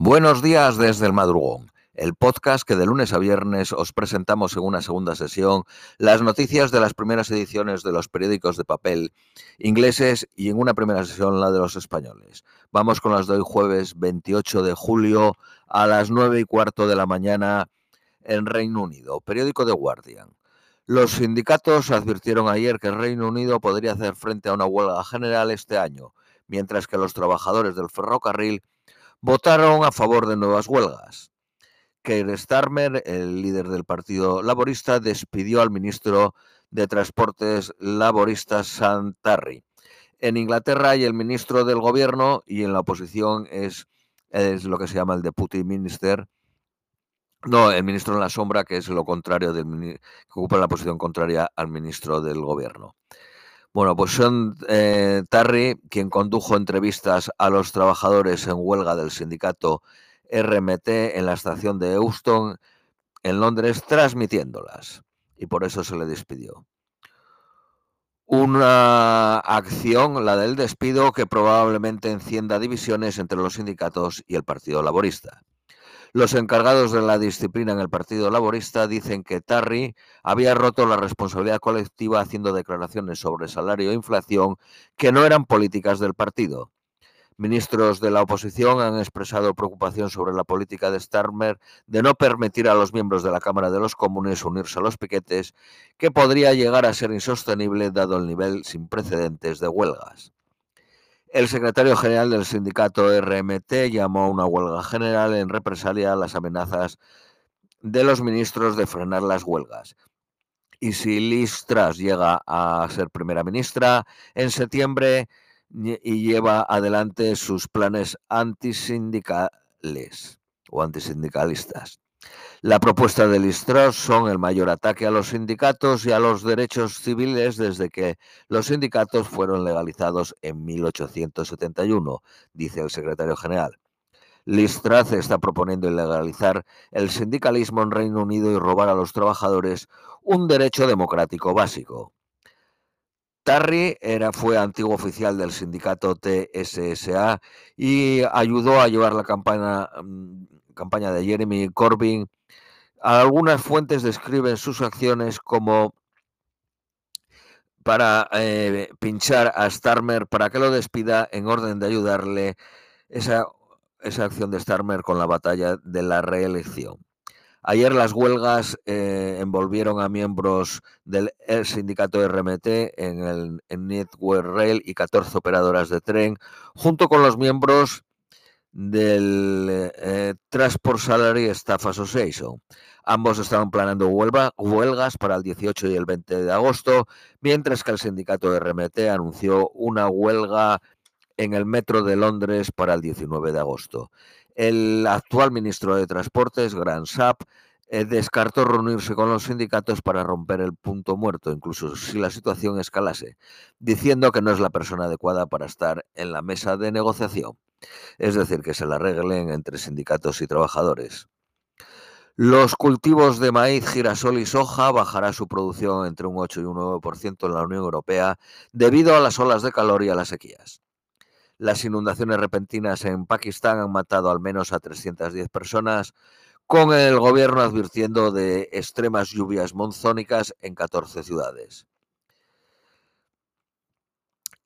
Buenos días desde el madrugón, el podcast que de lunes a viernes os presentamos en una segunda sesión las noticias de las primeras ediciones de los periódicos de papel ingleses y en una primera sesión la de los españoles. Vamos con las de hoy jueves 28 de julio a las 9:15 de la mañana en Reino Unido. Periódico The Guardian. Los sindicatos advirtieron ayer que el Reino Unido podría hacer frente a una huelga general este año, mientras que los trabajadores del ferrocarril votaron a favor de nuevas huelgas. Keir Starmer, el líder del Partido Laborista, despidió al ministro de Transportes Laborista Sam Tarry. En Inglaterra hay el ministro del Gobierno y en la oposición es lo que se llama el Deputy Minister. No, el ministro en la sombra, que es lo contrario que ocupa la posición contraria al ministro del Gobierno. Bueno, pues son Tarry, quien condujo entrevistas a los trabajadores en huelga del sindicato RMT en la estación de Euston, en Londres, transmitiéndolas. Y por eso se le despidió. Una acción, la del despido, que probablemente encienda divisiones entre los sindicatos y el Partido Laborista. Los encargados de la disciplina en el Partido Laborista dicen que Tarry había roto la responsabilidad colectiva haciendo declaraciones sobre salario e inflación que no eran políticas del partido. Ministros de la oposición han expresado preocupación sobre la política de Starmer de no permitir a los miembros de la Cámara de los Comunes unirse a los piquetes, que podría llegar a ser insostenible dado el nivel sin precedentes de huelgas. El secretario general del sindicato RMT llamó a una huelga general en represalia a las amenazas de los ministros de frenar las huelgas. Y si Liz Truss llega a ser primera ministra en septiembre y lleva adelante sus planes antisindicales o antisindicalistas. La propuesta de Liz Truss son el mayor ataque a los sindicatos y a los derechos civiles desde que los sindicatos fueron legalizados en 1871, dice el secretario general. Liz Truss está proponiendo ilegalizar el sindicalismo en Reino Unido y robar a los trabajadores un derecho democrático básico. Tarry fue antiguo oficial del sindicato TSSA y ayudó a llevar la campaña de Jeremy Corbyn. Algunas fuentes describen sus acciones como para pinchar a Starmer para que lo despida en orden de ayudarle esa acción de Starmer con la batalla de la reelección. Ayer las huelgas envolvieron a miembros del sindicato RMT en Network Rail y 14 operadoras de tren, junto con los miembros del Transport Salary Staff Association. Ambos estaban planeando huelgas para el 18 y el 20 de agosto, mientras que el sindicato de RMT anunció una huelga en el metro de Londres para el 19 de agosto. El actual ministro de Transportes, Grant Shapps, descartó reunirse con los sindicatos para romper el punto muerto, incluso si la situación escalase, diciendo que no es la persona adecuada para estar en la mesa de negociación. Es decir, que se la arreglen entre sindicatos y trabajadores. Los cultivos de maíz, girasol y soja bajará su producción entre un 8 y un 9% en la Unión Europea debido a las olas de calor y a las sequías. Las inundaciones repentinas en Pakistán han matado al menos a 310 personas, con el gobierno advirtiendo de extremas lluvias monzónicas en 14 ciudades.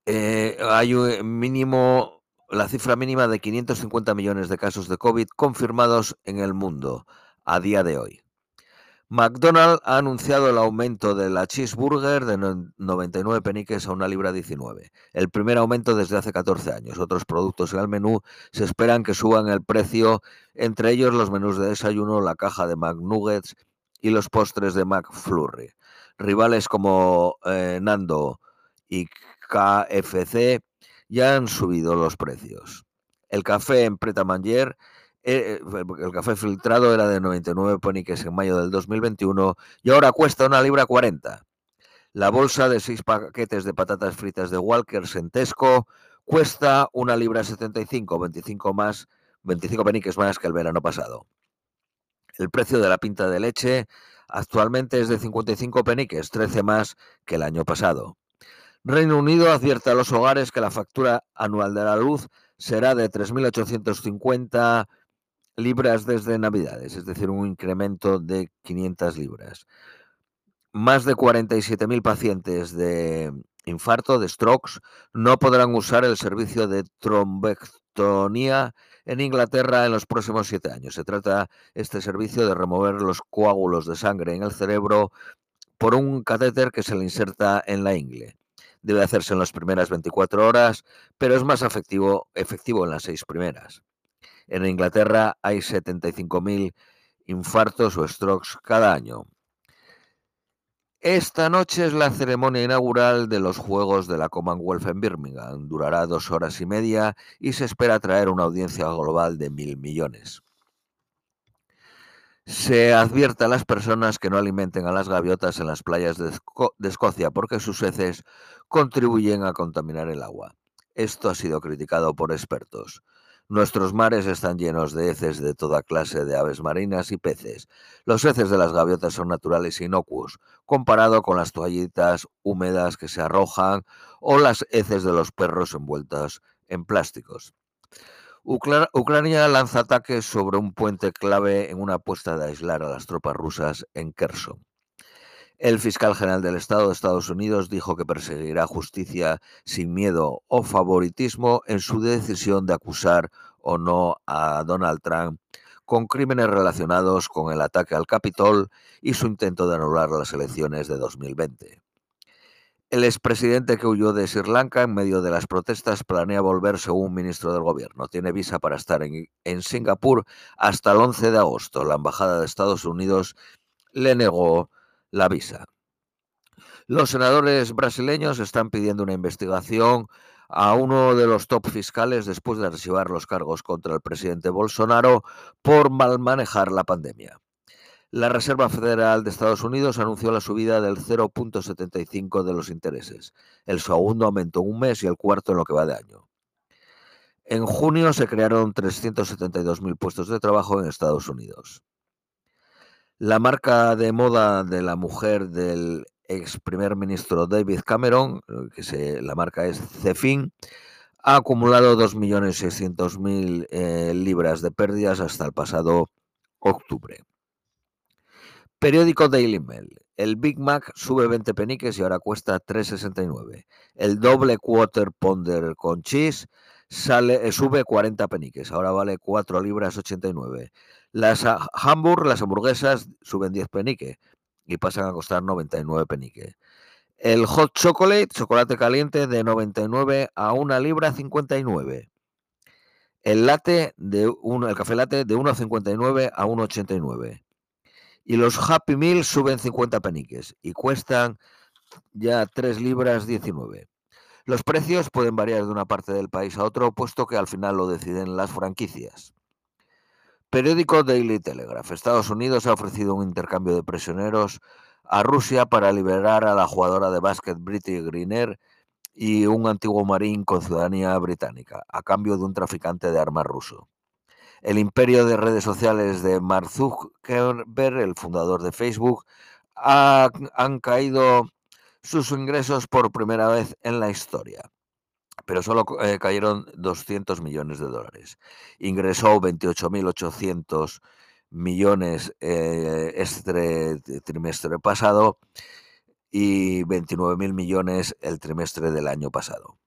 Hay un mínimo... La cifra mínima de 550 millones de casos de COVID confirmados en el mundo a día de hoy. McDonald's ha anunciado el aumento de la cheeseburger de 99 peniques a £1.19, el primer aumento desde hace 14 años. Otros productos en el menú se esperan que suban el precio, entre ellos los menús de desayuno, la caja de McNuggets y los postres de McFlurry. Rivales como Nando y KFC ya han subido los precios. El café en Pret-a-Manger, el café filtrado era de 99 peniques en mayo del 2021 y ahora cuesta £1.40. La bolsa de 6 paquetes de patatas fritas de Walker's en Tesco cuesta £1.75, 25 peniques más que el verano pasado. El precio de la pinta de leche actualmente es de 55 peniques, 13 más que el año pasado. Reino Unido advierte a los hogares que la factura anual de la luz será de 3.850 libras desde Navidades, es decir, un incremento de 500 libras. Más de 47.000 pacientes de infarto, de strokes, no podrán usar el servicio de trombectomía en Inglaterra en los próximos 7 años. Se trata este servicio de remover los coágulos de sangre en el cerebro por un catéter que se le inserta en la ingle. Debe hacerse en las primeras 24 horas, pero es más efectivo en las 6 primeras. En Inglaterra hay 75.000 infartos o strokes cada año. Esta noche es la ceremonia inaugural de los Juegos de la Commonwealth en Birmingham. Durará 2 horas y media y se espera atraer una audiencia global de 1.000 millones. Se advierte a las personas que no alimenten a las gaviotas en las playas de Escocia porque sus heces contribuyen a contaminar el agua. Esto ha sido criticado por expertos. Nuestros mares están llenos de heces de toda clase de aves marinas y peces. Los heces de las gaviotas son naturales e inocuos, comparado con las toallitas húmedas que se arrojan o las heces de los perros envueltas en plásticos. Ucrania lanza ataques sobre un puente clave en una apuesta de aislar a las tropas rusas en Kerson. El fiscal general del Estado de Estados Unidos dijo que perseguirá justicia sin miedo o favoritismo en su decisión de acusar o no a Donald Trump con crímenes relacionados con el ataque al Capitol y su intento de anular las elecciones de 2020. El expresidente que huyó de Sri Lanka en medio de las protestas planea volver según ministro del gobierno. Tiene visa para estar en Singapur hasta el 11 de agosto. La embajada de Estados Unidos le negó la visa. Los senadores brasileños están pidiendo una investigación a uno de los top fiscales después de archivar los cargos contra el presidente Bolsonaro por mal manejar la pandemia. La Reserva Federal de Estados Unidos anunció la subida del 0,75 de los intereses, el segundo aumento en un mes y el cuarto en lo que va de año. En junio se crearon 372.000 puestos de trabajo en Estados Unidos. La marca de moda de la mujer del ex primer ministro David Cameron, la marca es Cefín, ha acumulado 2.600.000 libras de pérdidas hasta el pasado octubre. Periódico Daily Mail. El Big Mac sube 20 peniques y ahora cuesta 3,69. El doble Quarter Pounder con cheese sube 40 peniques, ahora vale 4,89 libras. Las hamburguesas suben 10 peniques y pasan a costar 99 peniques. El hot chocolate, chocolate caliente, de 99 a 1,59 libras. El café latte de 1,59 a 1,89. Y los Happy Meal suben 50 peniques y cuestan ya 3,19 libras. Los precios pueden variar de una parte del país a otro, puesto que al final lo deciden las franquicias. Periódico Daily Telegraph. Estados Unidos ha ofrecido un intercambio de prisioneros a Rusia para liberar a la jugadora de básquet Britney Griner y un antiguo marín con ciudadanía británica, a cambio de un traficante de armas ruso. El imperio de redes sociales de Mark Zuckerberg, el fundador de Facebook, han caído sus ingresos por primera vez en la historia, pero solo cayeron 200 millones de dólares. Ingresó 28.800 millones este trimestre pasado y 29.000 millones el trimestre del año pasado.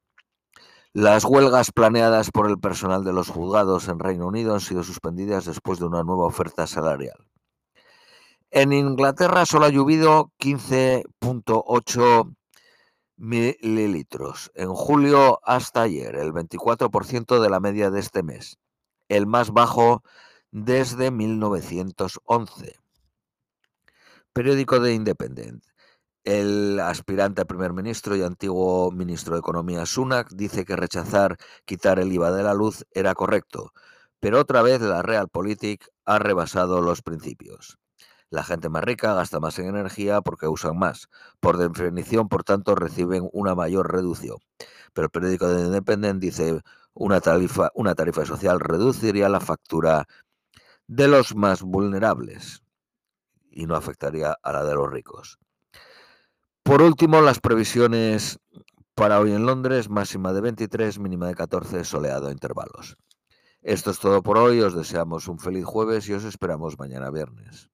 Las huelgas planeadas por el personal de los juzgados en Reino Unido han sido suspendidas después de una nueva oferta salarial. En Inglaterra solo ha llovido 15,8 mililitros en julio hasta ayer, el 24% de la media de este mes, el más bajo desde 1911. Periódico de Independent. El aspirante a primer ministro y antiguo ministro de Economía Sunak dice que rechazar quitar el IVA de la luz era correcto, pero otra vez la Realpolitik ha rebasado los principios. La gente más rica gasta más en energía porque usan más. Por definición, por tanto, reciben una mayor reducción. Pero el periódico de Independent dice una tarifa social reduciría la factura de los más vulnerables y no afectaría a la de los ricos. Por último, las previsiones para hoy en Londres: máxima de 23, mínima de 14, soleado a intervalos. Esto es todo por hoy, os deseamos un feliz jueves y os esperamos mañana viernes.